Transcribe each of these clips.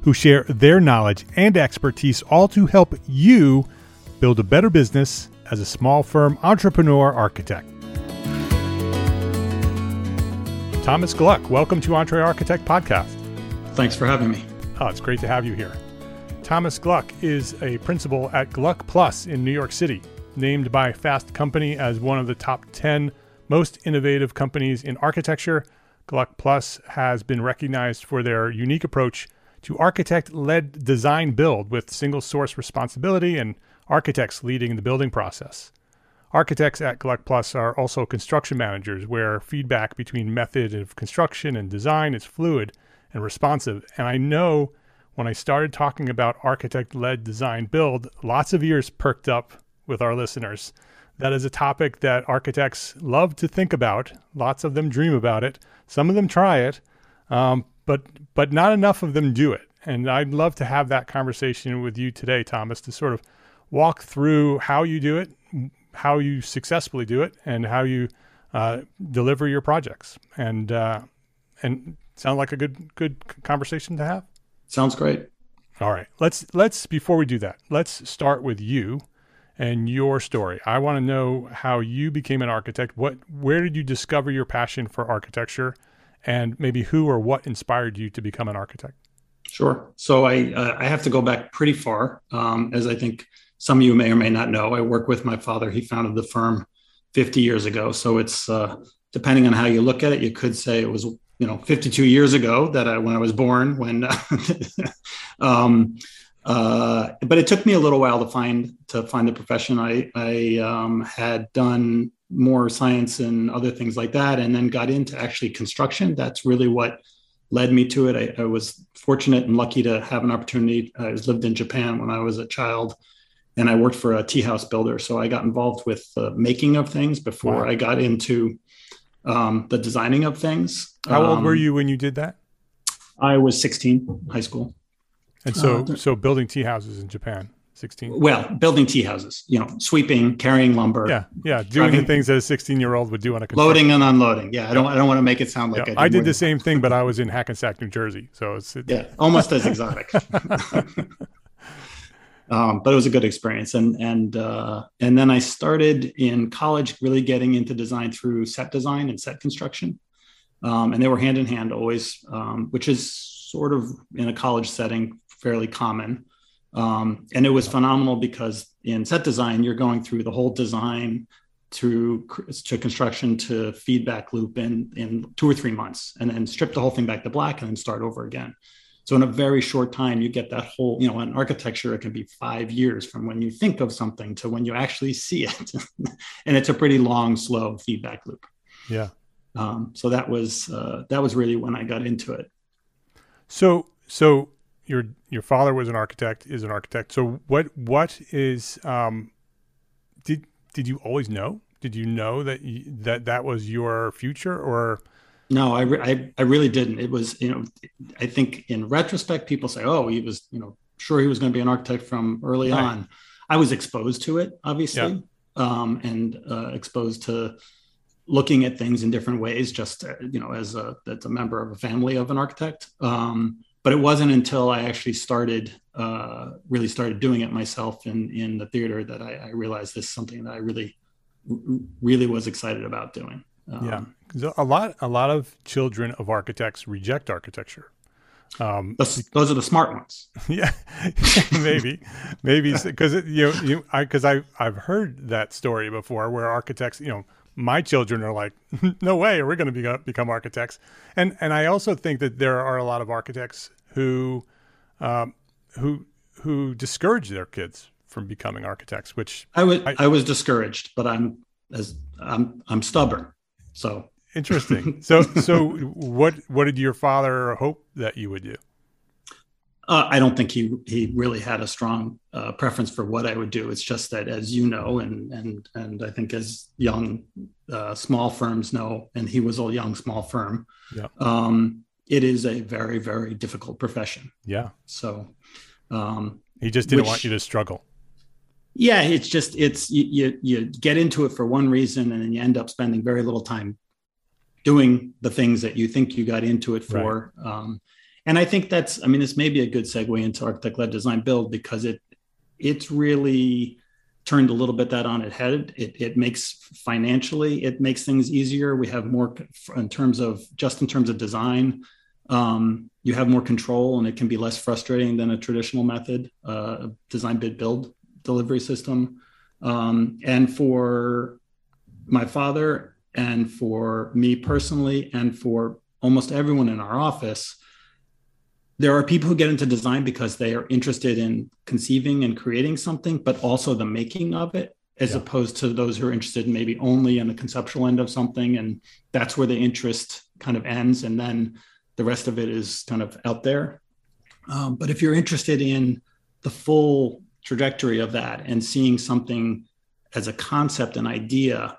who share their knowledge and expertise, all to help you build a better business as a small firm entrepreneur architect. Thomas Gluck, welcome to Entre Architect Podcast. Thanks for having me. Oh, it's great to have you here. Thomas Gluck is a principal at Gluck Plus in New York City, named by Fast Company as one of the top 10 most innovative companies in architecture. Gluck Plus has been recognized for their unique approach to architect-led design build with single-source responsibility and architects leading the building process. Architects at Gluck Plus are also construction managers, where feedback between method of construction and design is fluid and responsive. And I know when I started talking about architect-led design build, lots of ears perked up with our listeners. That is a topic that architects love to think about. Lots of them dream about it. Some of them try it, but not enough of them do it. And I'd love to have that conversation with you today, Thomas, to sort of walk through how you do it, how you successfully do it, and how you deliver your projects. And sound like a good conversation to have? Sounds great. All right. Let's before we do that, let's start with you and your story. I want to know how you became an architect. Where did you discover your passion for architecture, and maybe who or what inspired you to become an architect? Sure. So I have to go back pretty far, as I think some of you may or may not know. I work with my father. He founded the firm 50 years ago. So it's, depending on how you look at it, you could say it was 52 years ago that when I was born, when but it took me a little while to find the profession. I had done more science and other things like that, and then got into actually construction. That's really what led me to it. I was fortunate and lucky to have an opportunity. I lived in Japan when I was a child, and I worked for a tea house builder. So I got involved with the making of things before I got into the designing of things. How old were you when you did that? I was 16, high school. And so building tea houses in Japan, 16. Well, building tea houses, sweeping, carrying lumber. Yeah, doing the things that a 16-year-old would do on a construction. Loading and unloading. Yeah, I don't want to make it sound like I did the same thing, but I was in Hackensack, New Jersey. So it's almost as exotic. But it was a good experience, and then I started in college really getting into design through set design and set construction. And they were hand in hand always, which is sort of in a college setting, fairly common. And it was phenomenal because in set design, you're going through the whole design to construction to feedback loop in 2 or 3 months, and then strip the whole thing back to black and then start over again. So in a very short time, you get that whole, you know, in architecture, it can be 5 years from when you think of something to when you actually see it. And it's a pretty long, slow feedback loop. Yeah. So that was really when I got into it. So your father was an architect, is an architect. So what is, did you always know? Did you know that was your future, or? No, I really didn't. It was, you know, I think in retrospect, people say, oh, he was, you know, sure he was going to be an architect from early on. I was exposed to it, obviously, and exposed to looking at things in different ways, just, you know, as a member of a family of an architect. But it wasn't until I actually really started doing it myself in the theater that I realized this is something that I really, really was excited about doing. Yeah, a lot of children of architects reject architecture. Those are the smart ones. Yeah, maybe because I've heard that story before where architects, you know, my children are like, no way, we're going to become architects. And I also think that there are a lot of architects who discourage their kids from becoming architects. Which I was discouraged, but I'm stubborn. So interesting. So what did your father hope that you would do? I don't think he really had a strong preference for what I would do. It's just that, as you know, and I think as young small firms know, and he was a young small firm, it is a very, very difficult profession. Yeah. So he just didn't want you to struggle. Yeah, it's just you get into it for one reason, and then you end up spending very little time doing the things that you think you got into it for. Right. And I think this may be a good segue into architect-led design build, because it's really turned a little bit that on its head. It makes things easier. We have more in terms of design. You have more control, and it can be less frustrating than a traditional method, design bid build delivery system. And for my father and for me personally, and for almost everyone in our office, there are people who get into design because they are interested in conceiving and creating something, but also the making of it, as opposed to those who are interested in maybe only in the conceptual end of something. And that's where the interest kind of ends. And then the rest of it is kind of out there. But if you're interested in the full trajectory of that and seeing something as a concept, an idea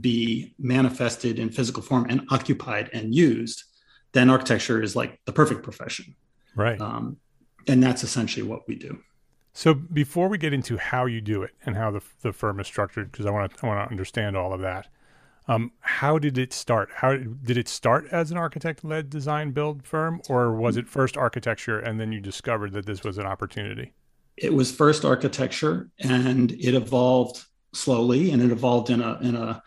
be manifested in physical form and occupied and used, then architecture is like the perfect profession. Right. And that's essentially what we do. So before we get into how you do it and how the firm is structured, because I want to understand all of that. How did it start? How did it start as an architect-led design build firm, or was it first architecture and then you discovered that this was an opportunity? It was first architecture, and it evolved slowly, and it evolved in a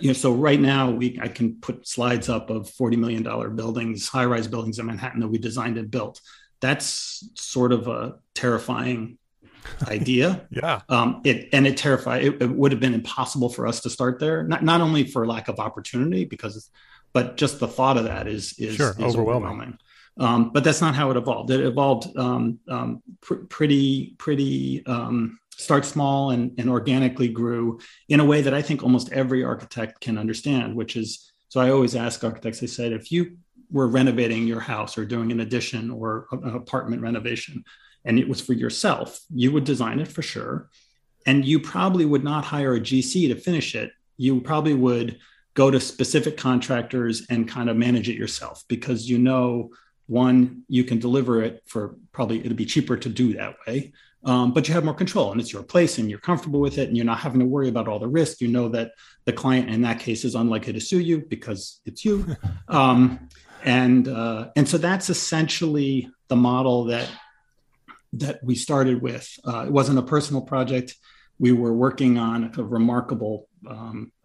you know, so right now I can put slides up of $40 million buildings, high-rise buildings in Manhattan that we designed and built. That's sort of a terrifying idea. Yeah. It would have been impossible for us to start there, not only for lack of opportunity, but just the thought of that is overwhelming. But that's not how it evolved. It evolved pretty start small and organically grew in a way that I think almost every architect can understand, which is, so I always ask architects, I said, if you were renovating your house or doing an addition or an apartment renovation, and it was for yourself, you would design it for sure. And you probably would not hire a GC to finish it. You probably would go to specific contractors and kind of manage it yourself, because, you know, one, you can deliver it for probably, it'll be cheaper to do that way. But you have more control, and it's your place, and you're comfortable with it, and you're not having to worry about all the risk. You know that the client in that case is unlikely to sue you because it's you. And so that's essentially the model that we started with. It wasn't a personal project. We were working on a remarkable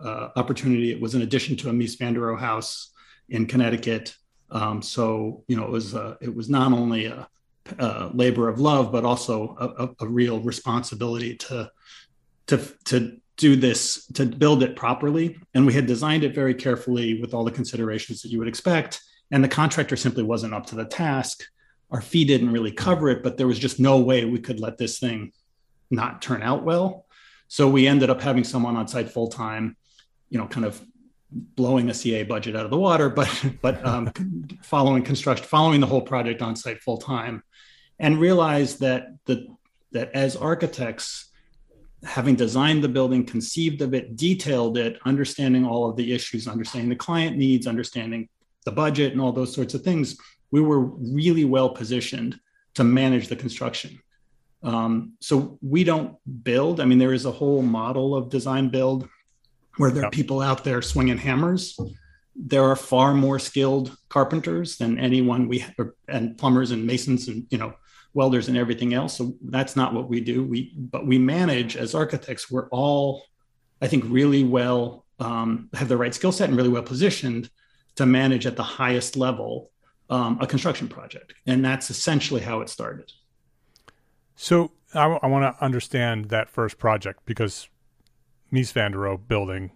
opportunity. It was in addition to a Mies van der Rohe house in Connecticut. So, you know, it was not only a labor of love, but also a real responsibility to do this, to build it properly. And we had designed it very carefully with all the considerations that you would expect. And the contractor simply wasn't up to the task. Our fee didn't really cover it, but there was just no way we could let this thing not turn out well. So we ended up having someone on site full time, you know, kind of blowing the CA budget out of the water, but following the whole project on site full time, and realized that as architects, having designed the building, conceived of it, detailed it, understanding all of the issues, understanding the client needs, understanding the budget, and all those sorts of things, we were really well positioned to manage the construction. So we don't build. I mean, there is a whole model of design build where there are people out there swinging hammers. There are far more skilled carpenters than anyone and plumbers and masons and, you know, welders and everything else. So that's not what we do. But we manage as architects. We're all, I think, really well, have the right skill set and really well positioned to manage at the highest level a construction project. And that's essentially how it started. So I want to understand that first project, because Mies van der Rohe building,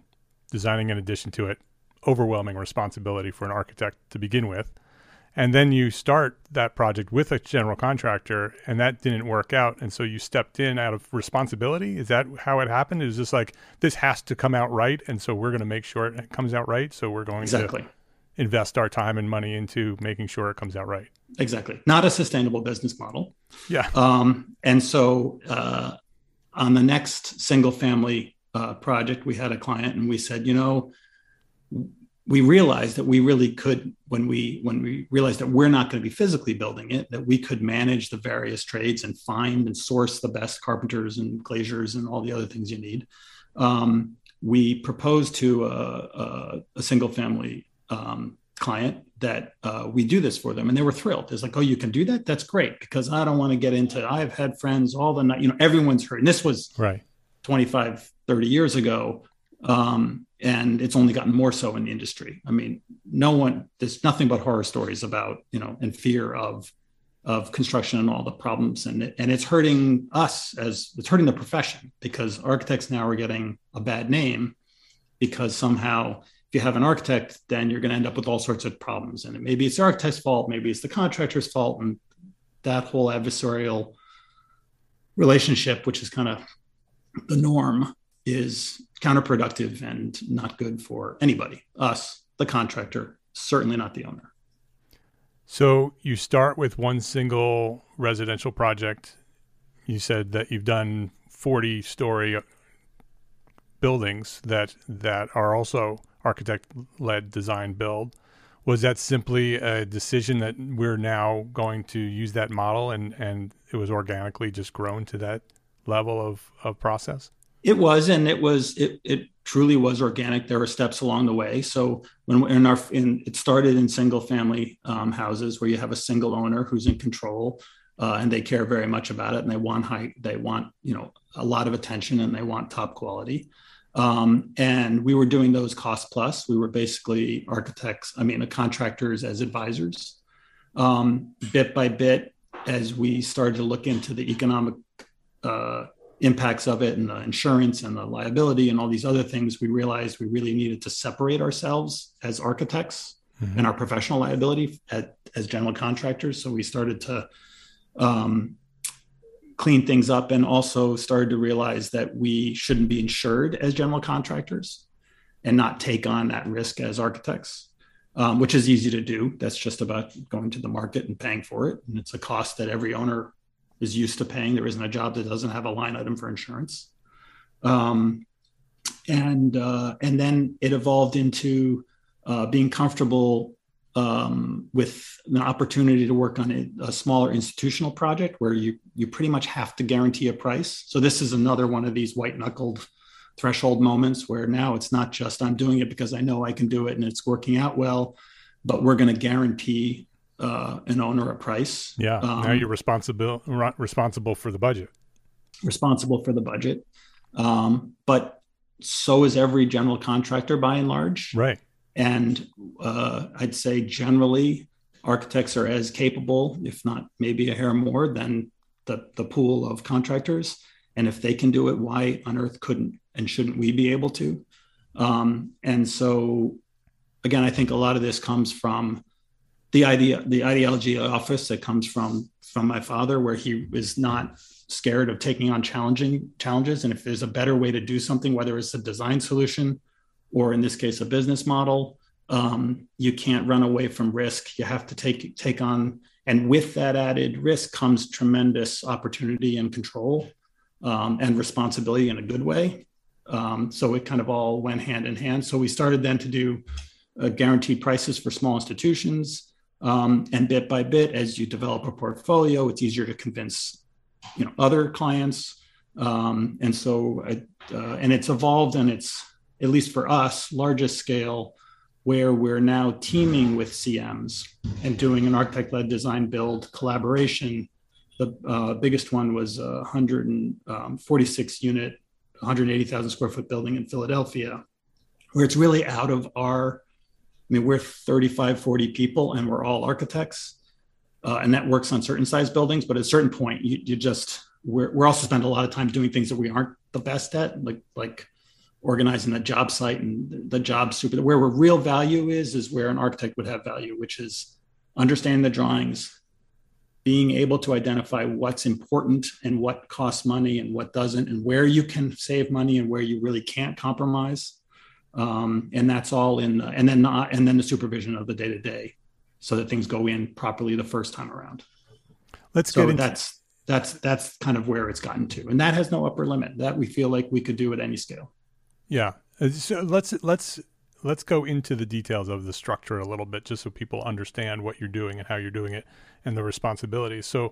designing in addition to it, overwhelming responsibility for an architect to begin with. And then you start that project with a general contractor, and that didn't work out. And so you stepped in out of responsibility. Is that how it happened? It was just like, this has to come out right. And so we're going to make sure it comes out right. So we're going to invest our time and money into making sure it comes out right. Exactly. Not a sustainable business model. Yeah. And so on the next single family project, we had a client and we said, you know, we realized that we really could, when we realized that we're not going to be physically building it, that we could manage the various trades and find and source the best carpenters and glaziers and all the other things you need. We proposed to a single family client that we do this for them, and they were thrilled. It's like, oh, you can do that? That's great, because I don't want to get into, I've had friends all the night, you know, everyone's heard. And this was 25, 30 years ago. And it's only gotten more so in the industry. I mean, there's nothing but horror stories about, you know, and fear of construction and all the problems. And it's hurting us it's hurting the profession, because architects now are getting a bad name, because somehow if you have an architect, then you're going to end up with all sorts of problems. And maybe it's the architect's fault, maybe it's the contractor's fault, and that whole adversarial relationship, which is kind of the norm, is counterproductive and not good for anybody, us, the contractor, certainly not the owner. So you start with one single residential project. You said that you've done 40-story buildings that are also architect-led design build. Was that simply a decision that we're now going to use that model and it was organically just grown to that level of process? It was, and it truly was organic. There were steps along the way. So it started in single family houses where you have a single owner who's in control, and they care very much about it, and they want you know, a lot of attention, and they want top quality. And we were doing those cost plus. We were basically contractors as advisors. Bit by bit, as we started to look into the economic impacts of it, and the insurance and the liability and all these other things, we realized we really needed to separate ourselves as architects and our professional liability as general contractors. So we started to clean things up, and also started to realize that we shouldn't be insured as general contractors and not take on that risk as architects, which is easy to do. That's just about going to the market and paying for it. And it's a cost that every owner is used to paying. There isn't a job that doesn't have a line item for insurance. And then it evolved into being comfortable with an opportunity to work on a smaller institutional project where you pretty much have to guarantee a price. So this is another one of these white knuckled threshold moments where now it's not just I'm doing it because I know I can do it and it's working out well, but we're going to guarantee an owner a price. Yeah. Now you're responsible for the budget. But so is every general contractor by and large. Right. And I'd say generally architects are as capable, if not maybe a hair more, than the pool of contractors. And if they can do it, why on earth couldn't and shouldn't we be able to? And so, again, I think a lot of this comes from the ideology of office that comes from my father, where he was not scared of taking on challenges. And if there's a better way to do something, whether it's a design solution or in this case, a business model, you can't run away from risk. You have to take on, and with that added risk comes tremendous opportunity and control and responsibility in a good way. So it kind of all went hand in hand. So we started then to do guaranteed prices for small institutions. And bit by bit, as you develop a portfolio, it's easier to convince other clients. And so, and it's evolved, and it's, at least for us, largest scale, where we're now teaming with CMs and doing an architect-led design build collaboration. The biggest one was a 146 unit, 180,000 square foot building in Philadelphia, where it's really out of our, we're 35, 40 people and we're all architects. And that works on certain size buildings, but at a certain point, we're also spend a lot of time doing things that we aren't the best at, like organizing the job site and the job super. Where real value is where an architect would have value, which is understanding the drawings, being able to identify what's important and what costs money and what doesn't, and where you can save money and where you really can't compromise. And that's all in, and then the supervision of the day-to-day, so that things go in properly the first time around. That's kind of where it's gotten to, and that has no upper limit. That we feel like we could do at any scale. Yeah. So let's go into the details of the structure a little bit, just so people understand what you're doing and how you're doing it and the responsibilities. So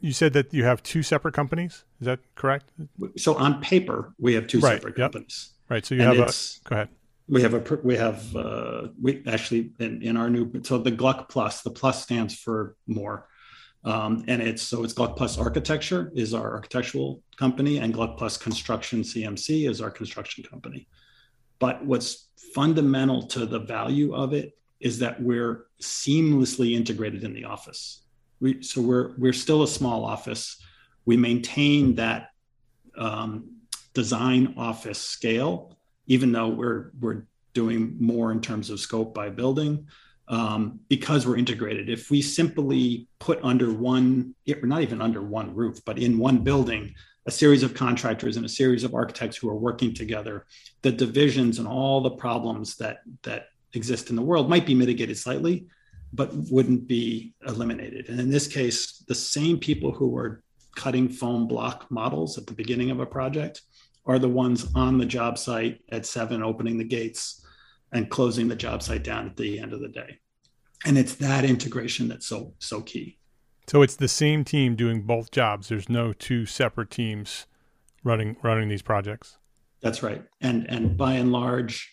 you said that you have two separate companies. Is that correct? So on paper, we have two separate companies. Right. So you and have go ahead. We actually in our new, so the Gluck Plus, the plus stands for more. And it's Gluck Plus Architecture is our architectural company, and Gluck Plus Construction CMC is our construction company. But what's fundamental to the value of it is that we're seamlessly integrated in the office. We're still a small office. We maintain that design office scale, even though we're doing more in terms of scope by building. Because we're integrated. If we simply put not even under one roof, but in one building, a series of contractors and a series of architects who are working together, the divisions and all the problems that exist in the world might be mitigated slightly, but wouldn't be eliminated. And in this case, the same people who are cutting foam block models at the beginning of a project are the ones on the job site at 7, opening the gates and closing the job site down at the end of the day. And it's that integration that's so key. So it's the same team doing both jobs. There's no two separate teams running these projects. That's right. And by and large,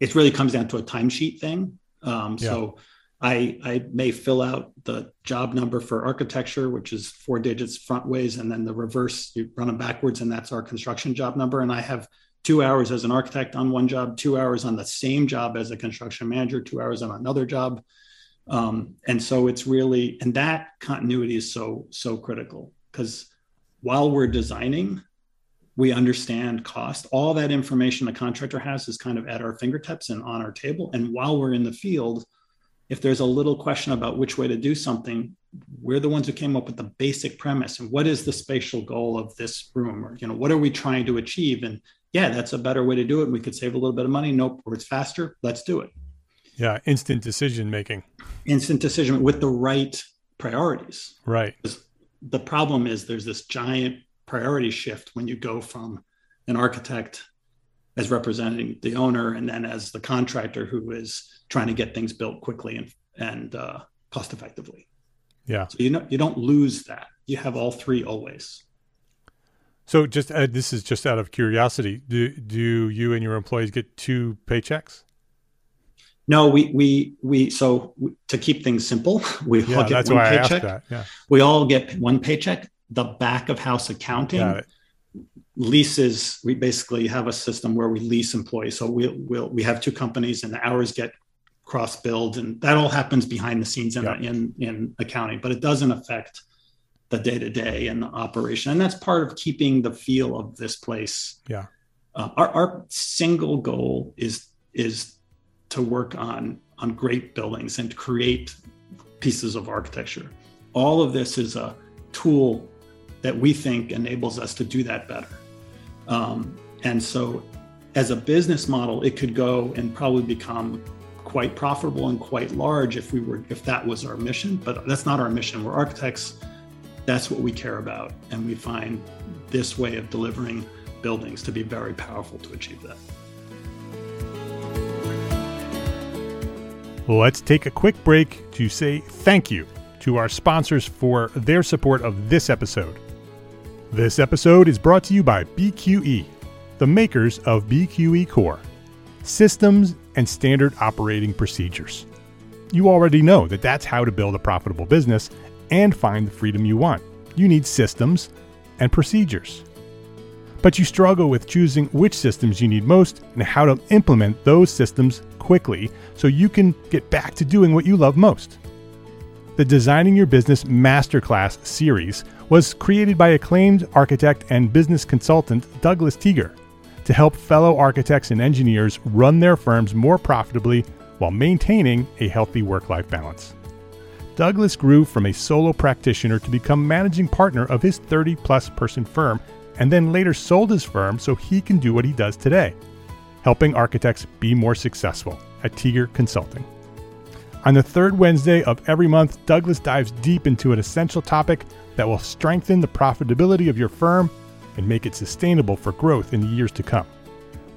it really comes down to a timesheet thing. So I may fill out the job number for architecture, which is 4 digits front ways, and then the reverse, you run them backwards, and that's our construction job number. And I have 2 hours as an architect on one job, 2 hours on the same job as a construction manager, 2 hours on another job. And so it's really, and that continuity is so critical, because while we're designing, we understand cost. All that information a contractor has is kind of at our fingertips and on our table. And while we're in the field, if there's a little question about which way to do something, we're the ones who came up with the basic premise. And what is the spatial goal of this room? Or, what are we trying to achieve? And that's a better way to do it. We could save a little bit of money. Nope, or it's faster. Let's do it. Yeah, instant decision-making. Instant decision with the right priorities. Right. The problem is there's this giant priority shift when you go from an architect as representing the owner and then as the contractor who is trying to get things built quickly and cost effectively. Yeah. So you don't lose that. You have all three always. So just this is just out of curiosity. Do you and your employees get 2 paychecks? No, so to keep things simple, we all get one paycheck. Yeah. We all get one paycheck. The back of house accounting leases. We basically have a system where we lease employees. So we have two companies and the hours get cross-billed, and that all happens behind the scenes in accounting, but it doesn't affect the day-to-day and the operation. And that's part of keeping the feel of this place. Yeah. Our single goal is to work on great buildings and create pieces of architecture. All of this is a tool that we think enables us to do that better. And so as a business model, it could go and probably become quite profitable and quite large if that was our mission, but that's not our mission. We're architects. That's what we care about. And we find this way of delivering buildings to be very powerful to achieve that. Let's take a quick break to say thank you to our sponsors for their support of this episode. This episode is brought to you by BQE, the makers of BQE Core, systems and standard operating procedures. You already know that that's how to build a profitable business and find the freedom you want. You need systems and procedures. But you struggle with choosing which systems you need most and how to implement those systems quickly so you can get back to doing what you love most. The Designing Your Business Masterclass series was created by acclaimed architect and business consultant Douglas Teeger to help fellow architects and engineers run their firms more profitably while maintaining a healthy work-life balance. Douglas grew from a solo practitioner to become managing partner of his 30-plus person firm and then later sold his firm so he can do what he does today, helping architects be more successful at Teeger Consulting. On the third Wednesday of every month, Douglas dives deep into an essential topic that will strengthen the profitability of your firm and make it sustainable for growth in the years to come.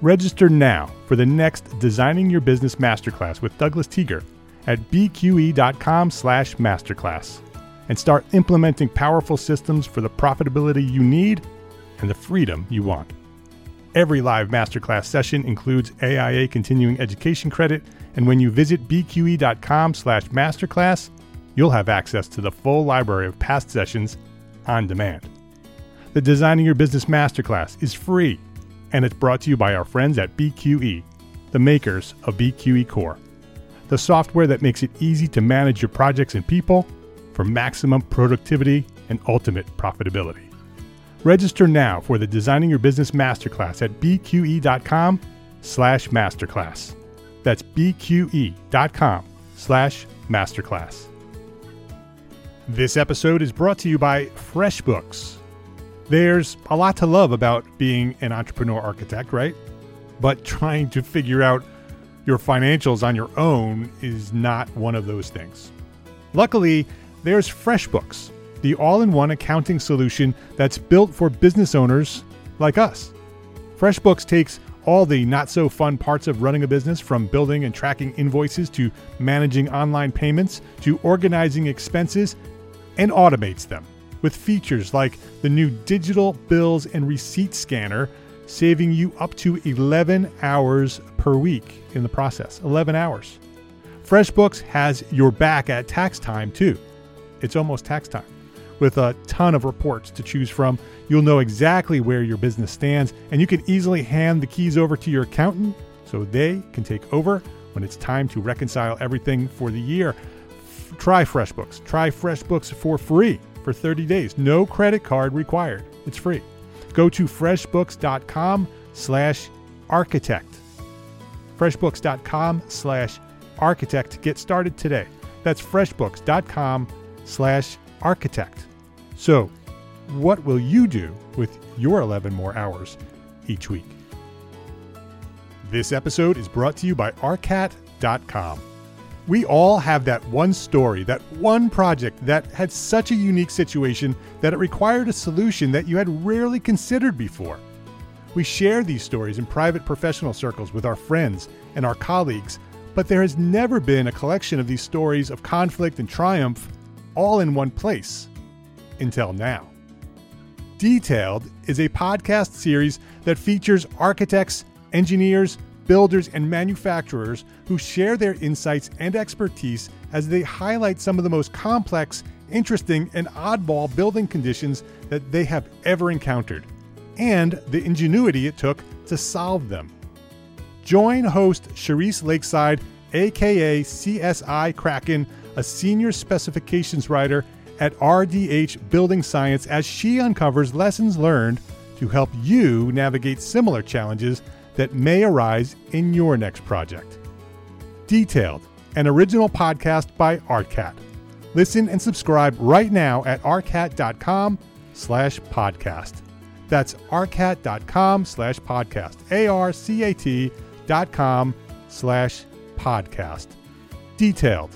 Register now for the next Designing Your Business Masterclass with Douglas Teeger at bqe.com/masterclass and start implementing powerful systems for the profitability you need and the freedom you want. Every live masterclass session includes AIA continuing education credit, and when you visit bqe.com/masterclass, you'll have access to the full library of past sessions on demand. The Designing Your Business Masterclass is free, and it's brought to you by our friends at BQE, the makers of BQE Core, the software that makes it easy to manage your projects and people for maximum productivity and ultimate profitability. Register now for the Designing Your Business Masterclass at bqe.com/masterclass. That's bqe.com/masterclass. This episode is brought to you by FreshBooks. There's a lot to love about being an entrepreneur architect, right? But trying to figure out your financials on your own is not one of those things. Luckily, there's FreshBooks, the all-in-one accounting solution that's built for business owners like us. FreshBooks takes all the not-so-fun parts of running a business, from building and tracking invoices to managing online payments to organizing expenses, and automates them with features like the new digital bills and receipt scanner, saving you up to 11 hours per week in the process. 11 hours. FreshBooks has your back at tax time, too. It's almost tax time. With a ton of reports to choose from, you'll know exactly where your business stands, and you can easily hand the keys over to your accountant so they can take over when it's time to reconcile everything for the year. Try FreshBooks. Try FreshBooks for free for 30 days. No credit card required. It's free. Go to freshbooks.com/architect. freshbooks.com/architect to get started today. That's freshbooks.com/architect. So, what will you do with your 11 more hours each week? This episode is brought to you by Arcat.com. We all have that one story, that one project that had such a unique situation that it required a solution that you had rarely considered before. We share these stories in private professional circles with our friends and our colleagues, but there has never been a collection of these stories of conflict and triumph all in one place until now. Detailed is a podcast series that features architects, engineers, builders, and manufacturers who share their insights and expertise as they highlight some of the most complex, interesting, and oddball building conditions that they have ever encountered. and the ingenuity it took to solve them. Join host Sharice Lakeside, aka CSI Kraken, a senior specifications writer at RDH Building Science, as she uncovers lessons learned to help you navigate similar challenges that may arise in your next project. Detailed, an original podcast by Arcat. Listen and subscribe right now at arcat.com/podcast. That's arcat.com/podcast. ARCAT.com/podcast. Detailed.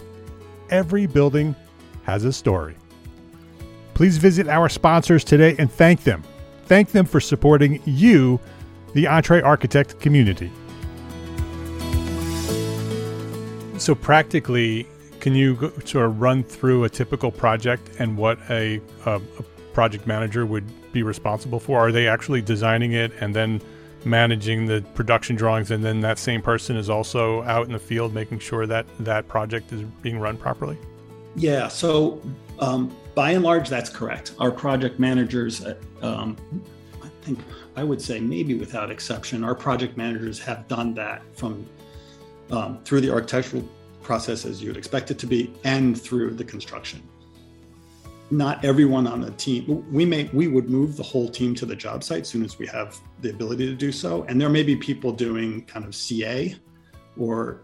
Every building has a story. Please visit our sponsors today and thank them. Thank them for supporting you, the Entree Architect community. So practically, can you sort of run through a typical project and what a project manager would be responsible for? Are they actually designing it and then managing the production drawings, and then that same person is also out in the field making sure that that project is being run properly? Yeah, so by and large, that's correct. Our project managers, I think I would say maybe without exception, our project managers have done that from through the architectural process as you would expect it to be, and through the construction. Not everyone on the team, we would move the whole team to the job site as soon as we have the ability to do so. And there may be people doing kind of CA or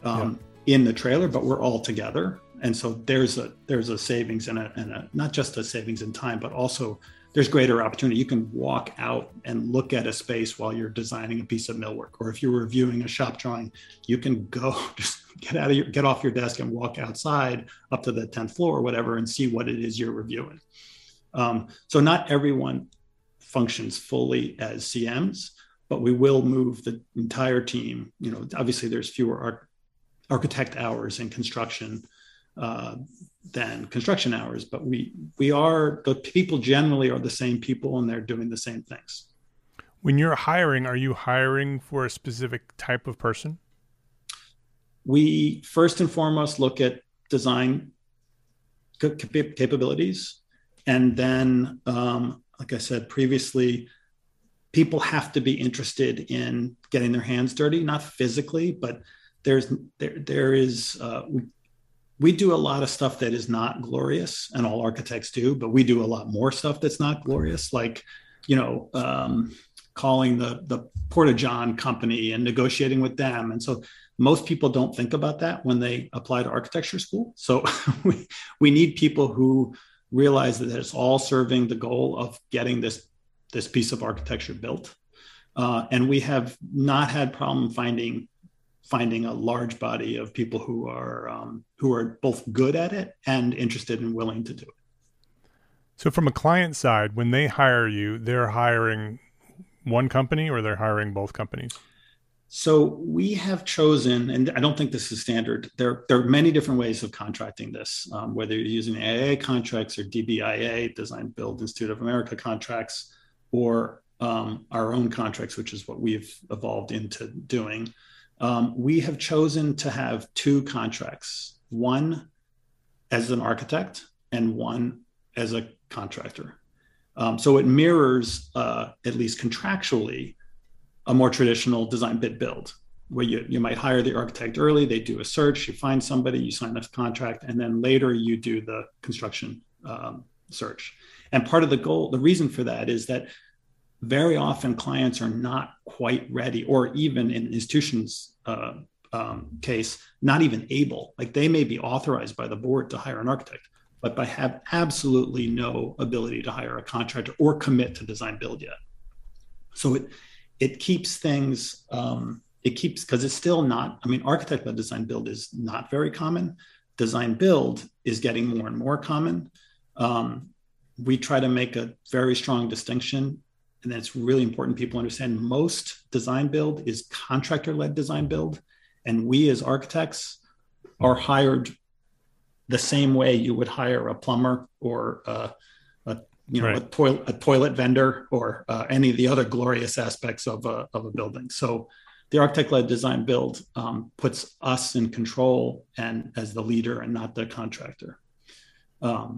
in the trailer, but we're all together. And so there's a savings and not just a savings in time, but also there's greater opportunity. You can walk out and look at a space while you're designing a piece of millwork, or if you're reviewing a shop drawing, you can go just get off your desk and walk outside up to the 10th floor or whatever and see what it is you're reviewing. So not everyone functions fully as CMs, but we will move the entire team. You know, obviously there's fewer architect hours in construction than construction hours, but the people generally are the same people and they're doing the same things. When you're hiring, are you hiring for a specific type of person? We first and foremost look at design capabilities. And then, like I said previously, people have to be interested in getting their hands dirty, not physically, but we do a lot of stuff that is not glorious, and all architects do, but we do a lot more stuff that's not glorious, like, you know, calling the Porta-John company and negotiating with them. And so most people don't think about that when they apply to architecture school. So we need people who realize that it's all serving the goal of getting this piece of architecture built. And we have not had problem finding a large body of people who are both good at it and interested and willing to do it. So from a client side, when they hire you, they're hiring one company or they're hiring both companies? So we have chosen, and I don't think this is standard, there are many different ways of contracting this, whether you're using AIA contracts or DBIA, Design Build Institute of America contracts, or our own contracts, which is what we've evolved into doing. We have chosen to have two contracts, one as an architect and one as a contractor. So it mirrors, at least contractually, a more traditional design bid build, where you might hire the architect early, they do a search, you find somebody, you sign a contract, and then later you do the construction search. And part of the goal, the reason for that is that very often clients are not quite ready, or even in an institution's case, not even able, like they may be authorized by the board to hire an architect, but they have absolutely no ability to hire a contractor or commit to design build yet. So it keeps things, because it's still not, I mean, architect led design build is not very common. Design build is getting more and more common. We try to make a very strong distinction, and that's really important people understand. Most design build is contractor led design build, and we as architects are hired the same way you would hire a plumber or a toilet vendor or any of the other glorious aspects of a building. So the architect-led design build puts us in control and as the leader and not the contractor. So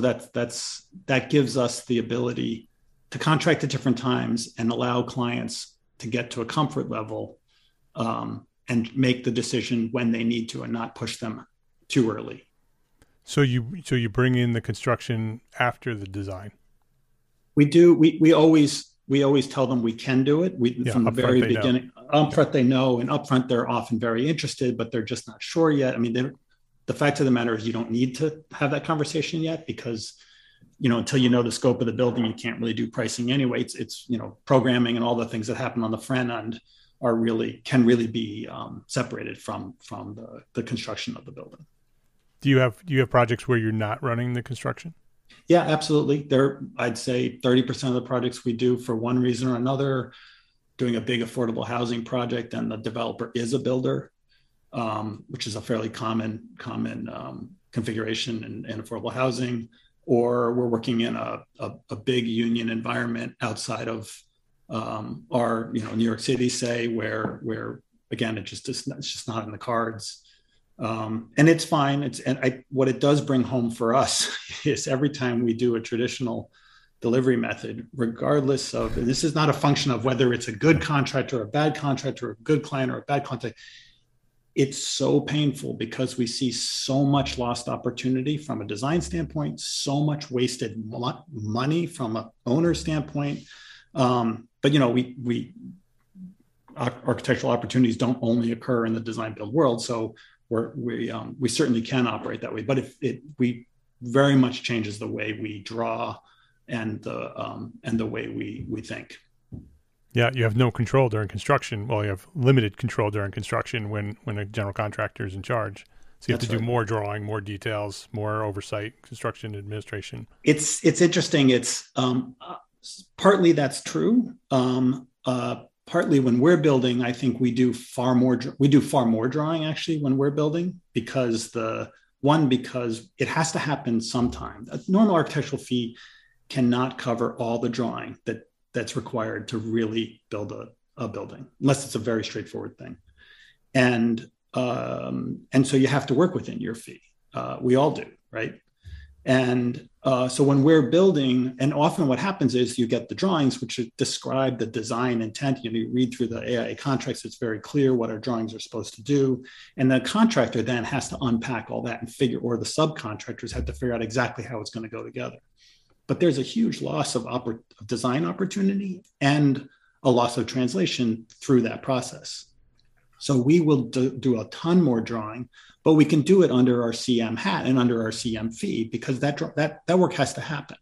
that gives us the ability to contract at different times and allow clients to get to a comfort level and make the decision when they need to and not push them too early. So you bring in the construction after the design? We do. We always tell them we can do it from the very beginning. Upfront they know, and upfront they're often very interested, but they're just not sure yet. I mean, the fact of the matter is you don't need to have that conversation yet because, you know, until you know the scope of the building, you can't really do pricing anyway. It's you know, programming and all the things that happen on the front end can really be separated from the construction of the building. Do you have projects where you're not running the construction? Yeah, absolutely. There, I'd say 30% of the projects we do for one reason or another, doing a big affordable housing project and the developer is a builder, which is a fairly common configuration in affordable housing, or we're working in a big union environment outside of our, you know, New York City, say, where again, it's just not in the cards. And it's fine. What it does bring home for us is every time we do a traditional delivery method, regardless of, and this is not a function of whether it's a good contract or a bad contract or a good client or a bad contract, it's so painful because we see so much lost opportunity from a design standpoint, so much wasted money from an owner standpoint. But, you know, we architectural opportunities don't only occur in the design build world. So we certainly can operate that way, but we very much changes the way we draw and the way we think. Yeah, you have no control during construction. Well, you have limited control during construction when a general contractor is in charge. So you have to do more drawing, more details, more oversight, construction administration. It's interesting. It's partly that's true. Partly when we're building, I think we do far more drawing actually when we're building because it has to happen sometime. A normal architectural fee cannot cover all the drawing that's required to really build a building, unless it's a very straightforward thing. And so you have to work within your fee. We all do, right? And so when we're building, and often what happens is you get the drawings, which describe the design intent. You know, you read through the AIA contracts, it's very clear what our drawings are supposed to do. And the contractor then has to unpack all that or the subcontractors have to figure out exactly how it's going to go together. But there's a huge loss of design opportunity and a loss of translation through that process. So we will do a ton more drawing, but we can do it under our CM hat and under our CM fee because that work has to happen.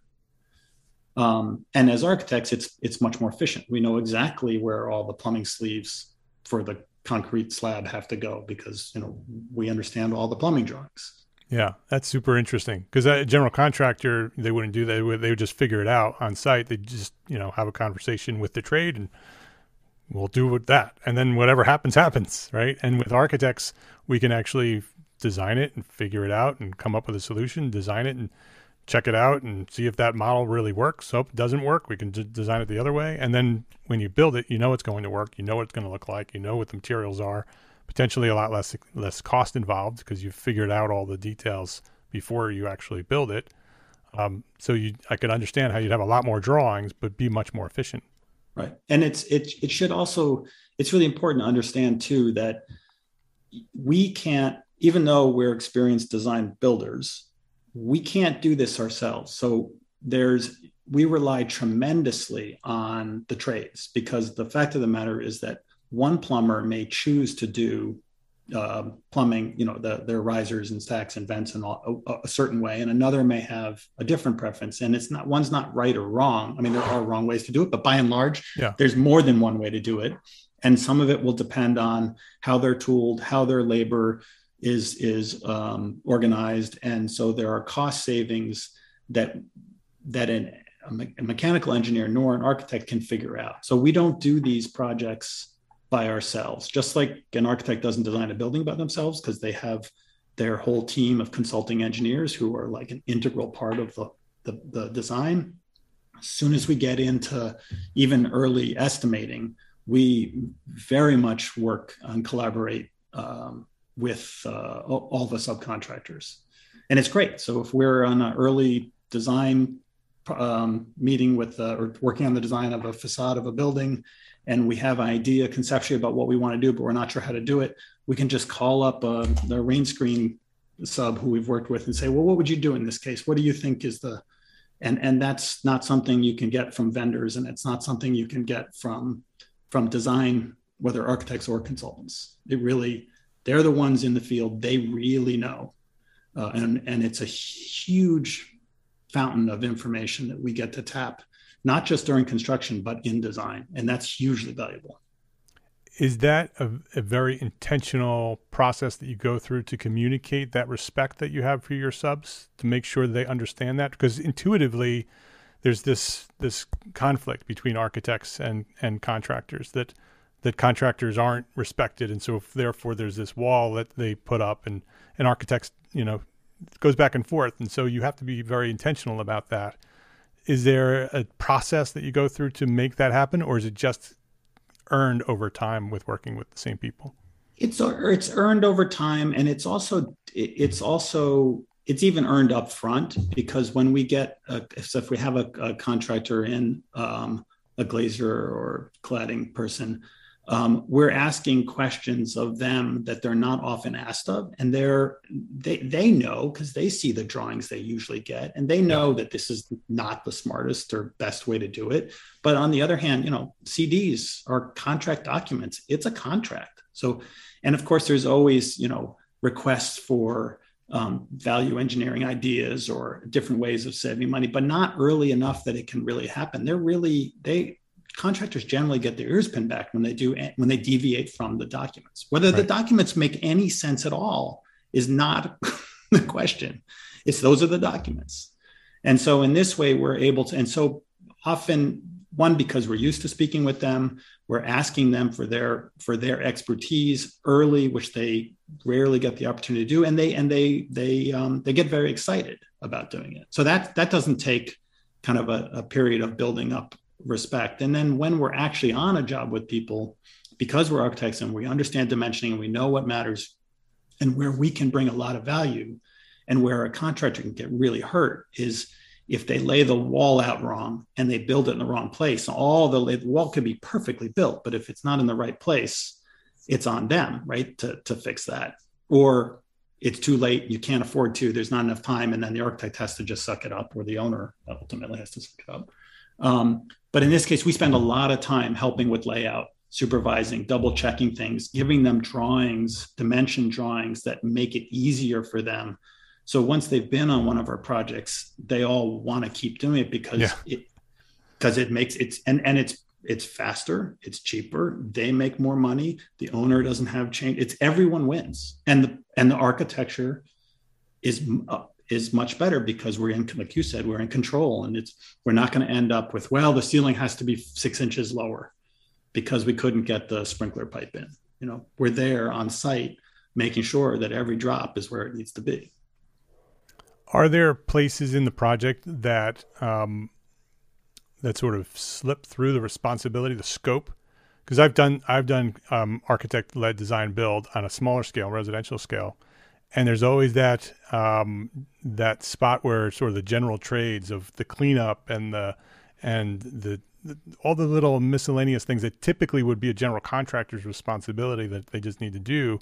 And as architects, it's much more efficient. We know exactly where all the plumbing sleeves for the concrete slab have to go because, you know, we understand all the plumbing drawings. Yeah, that's super interesting because a general contractor, they wouldn't do that. They would just figure it out on site. They just, you know, have a conversation with the trade and we'll do with that. And then whatever happens, right? And with architects, we can actually design it and figure it out and come up with a solution, design it and check it out and see if that model really works. So if it doesn't work, we can design it the other way. And then when you build it, you know it's going to work. You know what it's going to look like. You know what the materials are. Potentially a lot less cost involved because you've figured out all the details before you actually build it. So I could understand how you'd have a lot more drawings, but be much more efficient. Right. And it should also, it's really important to understand too, that we can't, even though we're experienced design builders, we can't do this ourselves. So we rely tremendously on the trades because the fact of the matter is that one plumber may choose to do plumbing, you know, their risers and stacks and vents and all a certain way, and another may have a different preference. And it's not, one's not right or wrong. I mean, there are wrong ways to do it, but by and large, There's more than one way to do it. And some of it will depend on how they're tooled, how their labor is organized. And so there are cost savings that a mechanical engineer nor an architect can figure out. So we don't do these projects by ourselves, just like an architect doesn't design a building by themselves because they have their whole team of consulting engineers who are like an integral part of the design. As soon as we get into even early estimating, we very much work and collaborate with all the subcontractors. And it's great. So if we're on an early design meeting with or working on the design of a facade of a building, and we have an idea conceptually about what we want to do, but we're not sure how to do it, we can just call up the rain screen sub who we've worked with and say, well, what would you do in this case? What do you think is the, and that's not something you can get from vendors, and it's not something you can get from design, whether architects or consultants. It really, they're the ones in the field, they really know. And it's a huge fountain of information that we get to tap, not just during construction, but in design. And that's hugely valuable. Is that a very intentional process that you go through to communicate that respect that you have for your subs, to make sure that they understand that? Because intuitively, there's this conflict between architects and contractors, that contractors aren't respected. And so therefore there's this wall that they put up, and architects, you know, it goes back and forth. And so you have to be very intentional about that. Is there a process that you go through to make that happen, or is it just earned over time with working with the same people? It's earned over time, and it's even earned up front, because when we get if we have a contractor in, a glazier or cladding person, we're asking questions of them that they're not often asked of, and they know, because they see the drawings they usually get, and they know that this is not the smartest or best way to do it. But on the other hand, you know, CDs are contract documents. It's a contract. So, and of course, there's always, you know, requests for value engineering ideas or different ways of saving money, but not early enough that it can really happen. Contractors generally get their ears pinned back when they deviate from the documents. Whether the documents make any sense at all is not the question. It's those are the documents. And so in this way, we're able to, and so often, one, because we're used to speaking with them, we're asking them for their expertise early, which they rarely get the opportunity to do. And they get very excited about doing it. So that doesn't take kind of a period of building up respect. And then when we're actually on a job with people, because we're architects and we understand dimensioning and we know what matters and where we can bring a lot of value, and where a contractor can get really hurt is if they lay the wall out wrong and they build it in the wrong place. All the wall could be perfectly built, but if it's not in the right place, it's on them, right, to fix that. Or it's too late, you can't afford to, there's not enough time, and then the architect has to just suck it up, or the owner ultimately has to suck it up. But in this case, we spend a lot of time helping with layout, supervising, double checking things, giving them drawings, dimension drawings that make it easier for them. So once they've been on one of our projects, they all want to keep doing it because it's faster, it's cheaper, they make more money, the owner doesn't have change. It's everyone wins. And the architecture is much better because we're in, like you said, we're in control, and we're not going to end up with, well, the ceiling has to be 6 inches lower because we couldn't get the sprinkler pipe in. You know, we're there on site making sure that every drop is where it needs to be. Are there places in the project that that sort of slip through the responsibility, the scope? Because I've done architect-led design build on a smaller scale, residential scale. And there's always that that spot where sort of the general trades of the cleanup and the all the little miscellaneous things that typically would be a general contractor's responsibility that they just need to do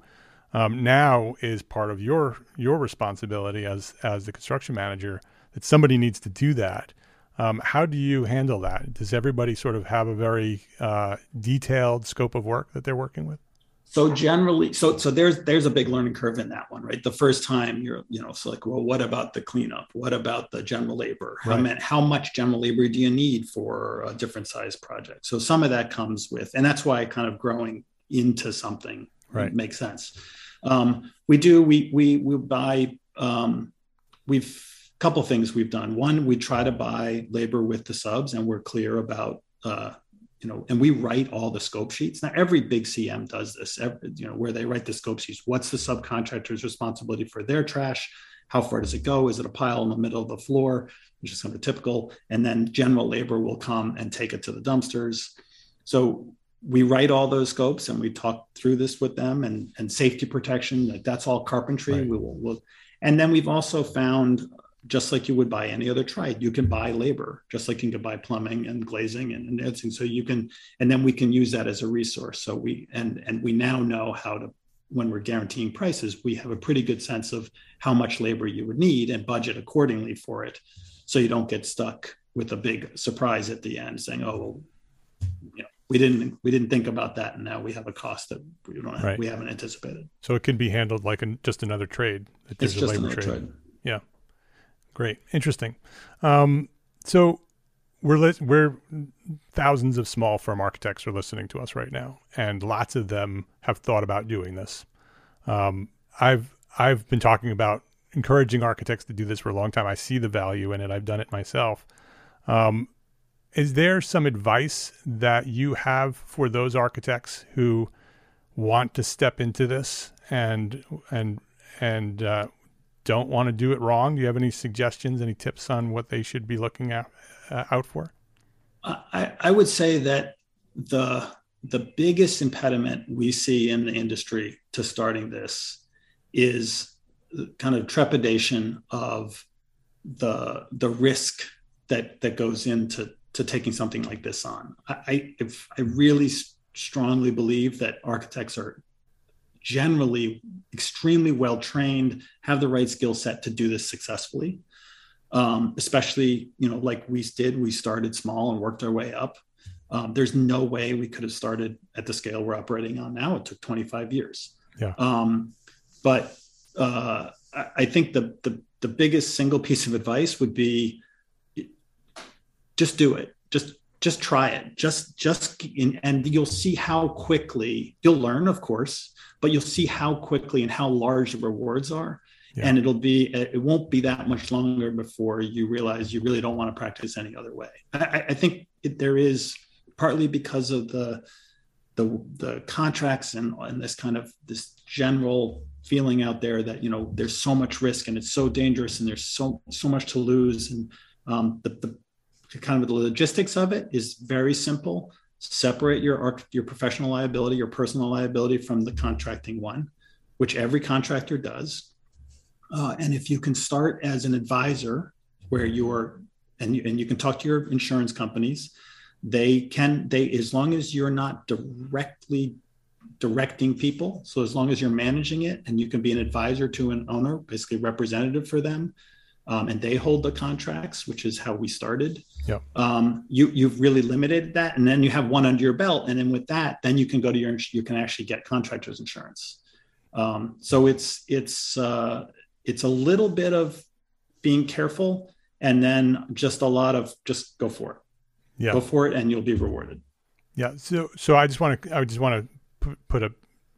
now is part of your responsibility as the construction manager, that somebody needs to do that. How do you handle that? Does everybody sort of have a very detailed scope of work that they're working with? So generally, so there's a big learning curve in that one, right? The first time well, what about the cleanup? What about the general labor? Right. How much general labor do you need for a different size project? So some of that comes with, and that's why kind of growing into something makes sense. We buy, couple things we've done. One, we try to buy labor with the subs, and we're clear about, and we write all the scope sheets. Now, every big CM does this, where they write the scope sheets. What's the subcontractor's responsibility for their trash? How far does it go? Is it a pile in the middle of the floor, which is kind of typical? And then general labor will come and take it to the dumpsters. So we write all those scopes, and we talk through this with them, and safety protection, like that's all carpentry. Right. And then we've also found just like you would buy any other trade. You can buy labor, just like you can buy plumbing and glazing and fencing. So you can, and then we can use that as a resource. So we, and we now know how to, when we're guaranteeing prices, we have a pretty good sense of how much labor you would need and budget accordingly for it. So you don't get stuck with a big surprise at the end saying, oh, well, you know, we didn't think about that, and now we have a cost that we don't have, right. We haven't anticipated. So it can be handled like just another trade. It's just a labor trade. Yeah. Great. Interesting. So we're thousands of small firm architects are listening to us right now, and lots of them have thought about doing this. I've been talking about encouraging architects to do this for a long time. I see the value in it. I've done it myself. Is there some advice that you have for those architects who want to step into this and don't want to do it wrong? Do you have any suggestions, any tips on what they should be looking at, out for? I would say that the biggest impediment we see in the industry to starting this is kind of trepidation of the risk that goes into taking something like this on. I really strongly believe that architects are generally extremely well-trained, have the right skill set to do this successfully. Especially, you know, like we started small and worked our way up. There's no way we could have started at the scale we're operating on now. It took 25 years. Yeah. But I think the biggest single piece of advice would be, just do it. Just try it. And you'll see how quickly you'll learn, of course, but you'll see how quickly and how large the rewards are. Yeah. And it won't be that much longer before you realize you really don't want to practice any other way. I think there is, partly because of the contracts and this general feeling out there that, you know, there's so much risk and it's so dangerous and there's so much to lose. And the logistics of it is very simple. Separate your professional liability, your personal liability from the contracting one, which every contractor does. And if you can start as an advisor where you can talk to your insurance companies, as long as you're not directly directing people. So as long as you're managing it and you can be an advisor to an owner, basically representative for them, and they hold the contracts, which is how we started. Yep. You've really limited that, and then you have one under your belt, and then with that, then you can go to you can actually get contractors insurance. So it's a little bit of being careful, and then just a lot of just go for it. Yeah, go for it, and you'll be rewarded. Yeah. So I just want to put a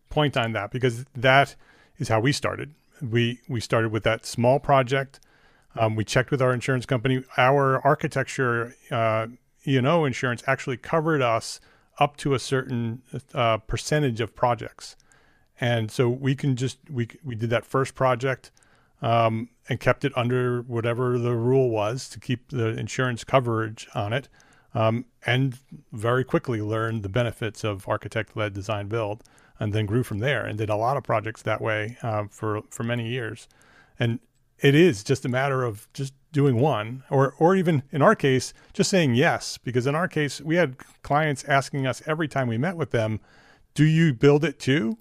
point on that, because that is how we started. We started with that small project. We checked with our insurance company. Our architecture E&O insurance actually covered us up to a certain percentage of projects, and so we did that first project and kept it under whatever the rule was to keep the insurance coverage on it, and very quickly learned the benefits of architect-led design build, and then grew from there and did a lot of projects that way for many years, and. It is just a matter of just doing one, or even in our case, just saying yes. Because in our case, we had clients asking us every time we met with them, "Do you build it too?"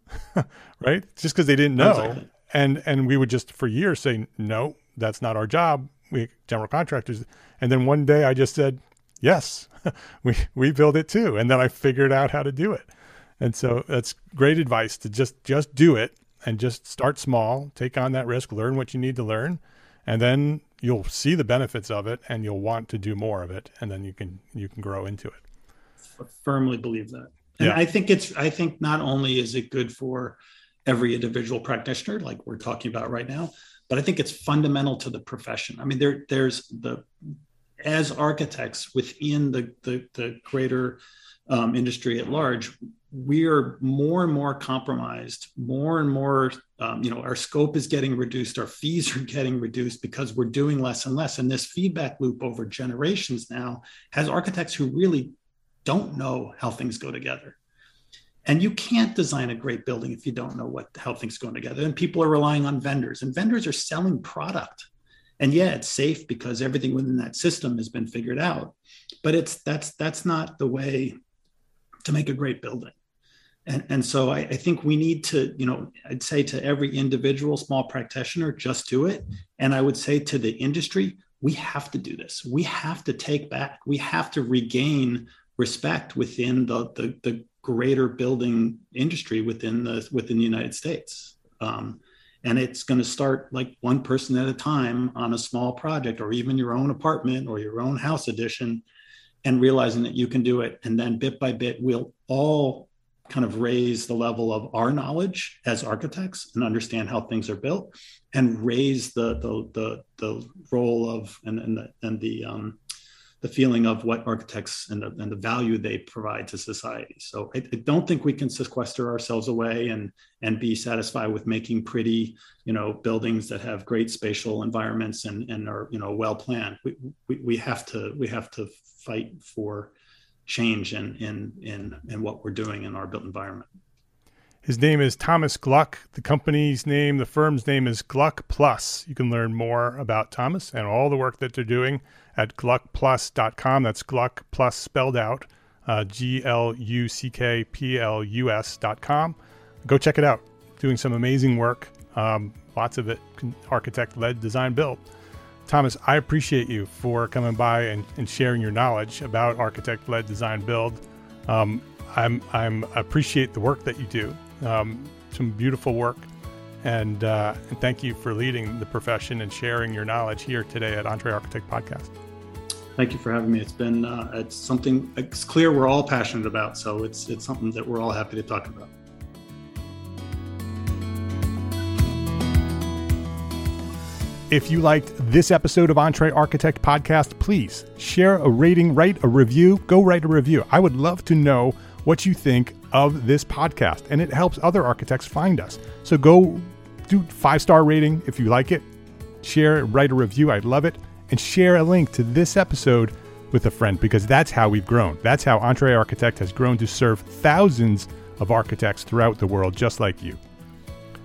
Right? Just because they didn't know, exactly. And we would just for years say, "No, that's not our job. We general contractors." And then one day I just said, "Yes, we build it too," and then I figured out how to do it. And so that's great advice to just do it. And just start small, take on that risk, learn what you need to learn, and then you'll see the benefits of it, and you'll want to do more of it, and then you can grow into it. I firmly believe that, and yeah. I think not only is it good for every individual practitioner, like we're talking about right now, but I think it's fundamental to the profession. I mean, as architects within the greater industry at large. We are more and more compromised, more and more, our scope is getting reduced, our fees are getting reduced because we're doing less and less. And this feedback loop over generations now has architects who really don't know how things go together. And you can't design a great building if you don't know how things go together. And people are relying on vendors, and vendors are selling product. And yeah, it's safe because everything within that system has been figured out, but it's, that's not the way to make a great building. And so I think we need to, you know, I'd say to every individual small practitioner, just do it. And I would say to the industry, we have to do this. We have to take back, we have to regain respect within the greater building industry within the United States. And it's going to start like one person at a time on a small project, or even your own apartment or your own house addition, and realizing that you can do it. And then bit by bit, we'll all kind of raise the level of our knowledge as architects and understand how things are built, and raise the role of and the feeling of what architects and the value they provide to society. So I don't think we can sequester ourselves away and be satisfied with making pretty, you know, buildings that have great spatial environments and are, you know, well planned. We have to fight for change in what we're doing in our built environment. His name is Thomas Gluck. The company's name, the firm's name is Gluck Plus. You can learn more about Thomas and all the work that they're doing at gluckplus.com. That's Gluck Plus spelled out, GLUCKPLUS.com. Go check it out. Doing some amazing work. Lots of it architect-led design build. Thomas, I appreciate you for coming by and sharing your knowledge about architect-led design build. I appreciate the work that you do. Some beautiful work, and thank you for leading the profession and sharing your knowledge here today at Entre Architect Podcast. Thank you for having me. It's been it's something, it's clear we're all passionate about, so it's something that we're all happy to talk about. If you liked this episode of Entre Architect Podcast, please share a rating, write a review, go write a review. I would love to know what you think of this podcast, and it helps other architects find us. So go do 5-star rating if you like it, share, write a review, I'd love it, and share a link to this episode with a friend, because that's how we've grown. That's how Entre Architect has grown to serve thousands of architects throughout the world, just like you.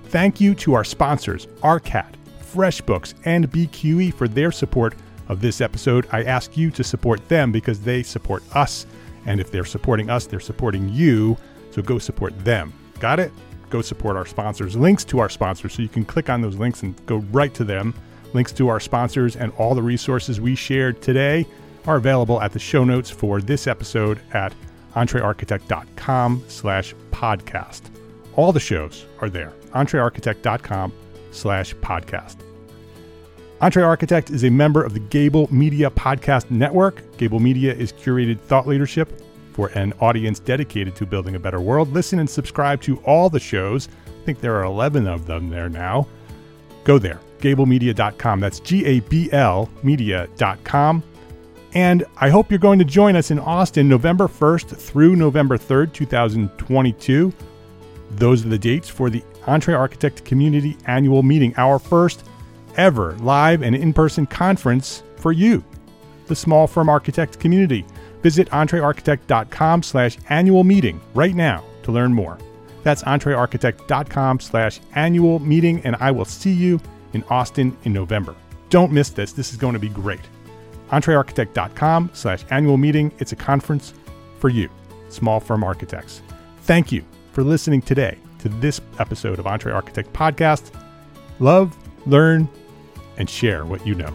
Thank you to our sponsors, Arcat, FreshBooks, and BQE for their support of this episode. I ask you to support them because they support us. And if they're supporting us, they're supporting you. So go support them. Got it? Go support our sponsors. Links to our sponsors. So you can click on those links and go right to them. Links to our sponsors and all the resources we shared today are available at the show notes for this episode at entrearchitect.com/podcast. All the shows are there. entrearchitect.com/podcast. Entre Architect is a member of the Gable Media Podcast Network. Gable Media is curated thought leadership for an audience dedicated to building a better world. Listen and subscribe to all the shows. I think there are 11 of them there now. Go there, GableMedia.com. That's G-A-B-L media.com. And I hope you're going to join us in Austin, November 1st through November 3rd, 2022. Those are the dates for the Entre Architect Community Annual Meeting, our first ever live and in-person conference for you, the small firm architect community. Visit entrearchitect.com/annual meeting right now to learn more. That's entrearchitect.com/annual meeting, and I will see you in Austin in November. Don't miss this. This is going to be great. entrearchitect.com/annual meeting. It's a conference for you, small firm architects. Thank you for listening today to this episode of Entre Architect Podcast. Love, learn, and share what you know.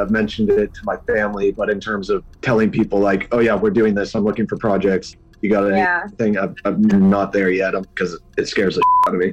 I've mentioned it to my family, but in terms of telling people like, oh yeah, we're doing this, I'm looking for projects, you got anything? Yeah. I'm not there yet because it scares the shit out of me.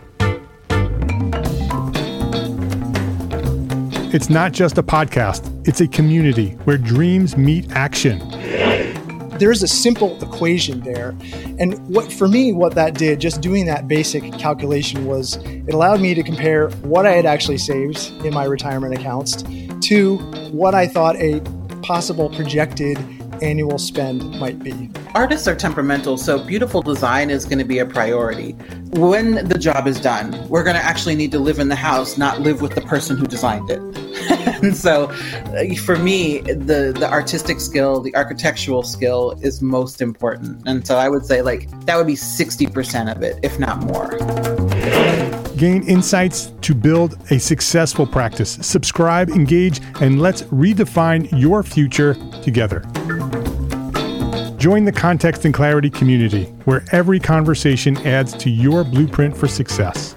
It's not just a podcast, it's a community where dreams meet action. There is a simple equation there. And for me, what that did, just doing that basic calculation, was it allowed me to compare what I had actually saved in my retirement accounts to what I thought a possible projected annual spend might be. Artists are temperamental, so beautiful design is going to be a priority. When the job is done, we're going to actually need to live in the house, not live with the person who designed it. And so for me, the artistic skill, the architectural skill is most important. And so I would say like that would be 60% of it, if not more. Gain insights to build a successful practice. Subscribe, engage, and let's redefine your future together. Join the Context and Clarity community, where every conversation adds to your blueprint for success.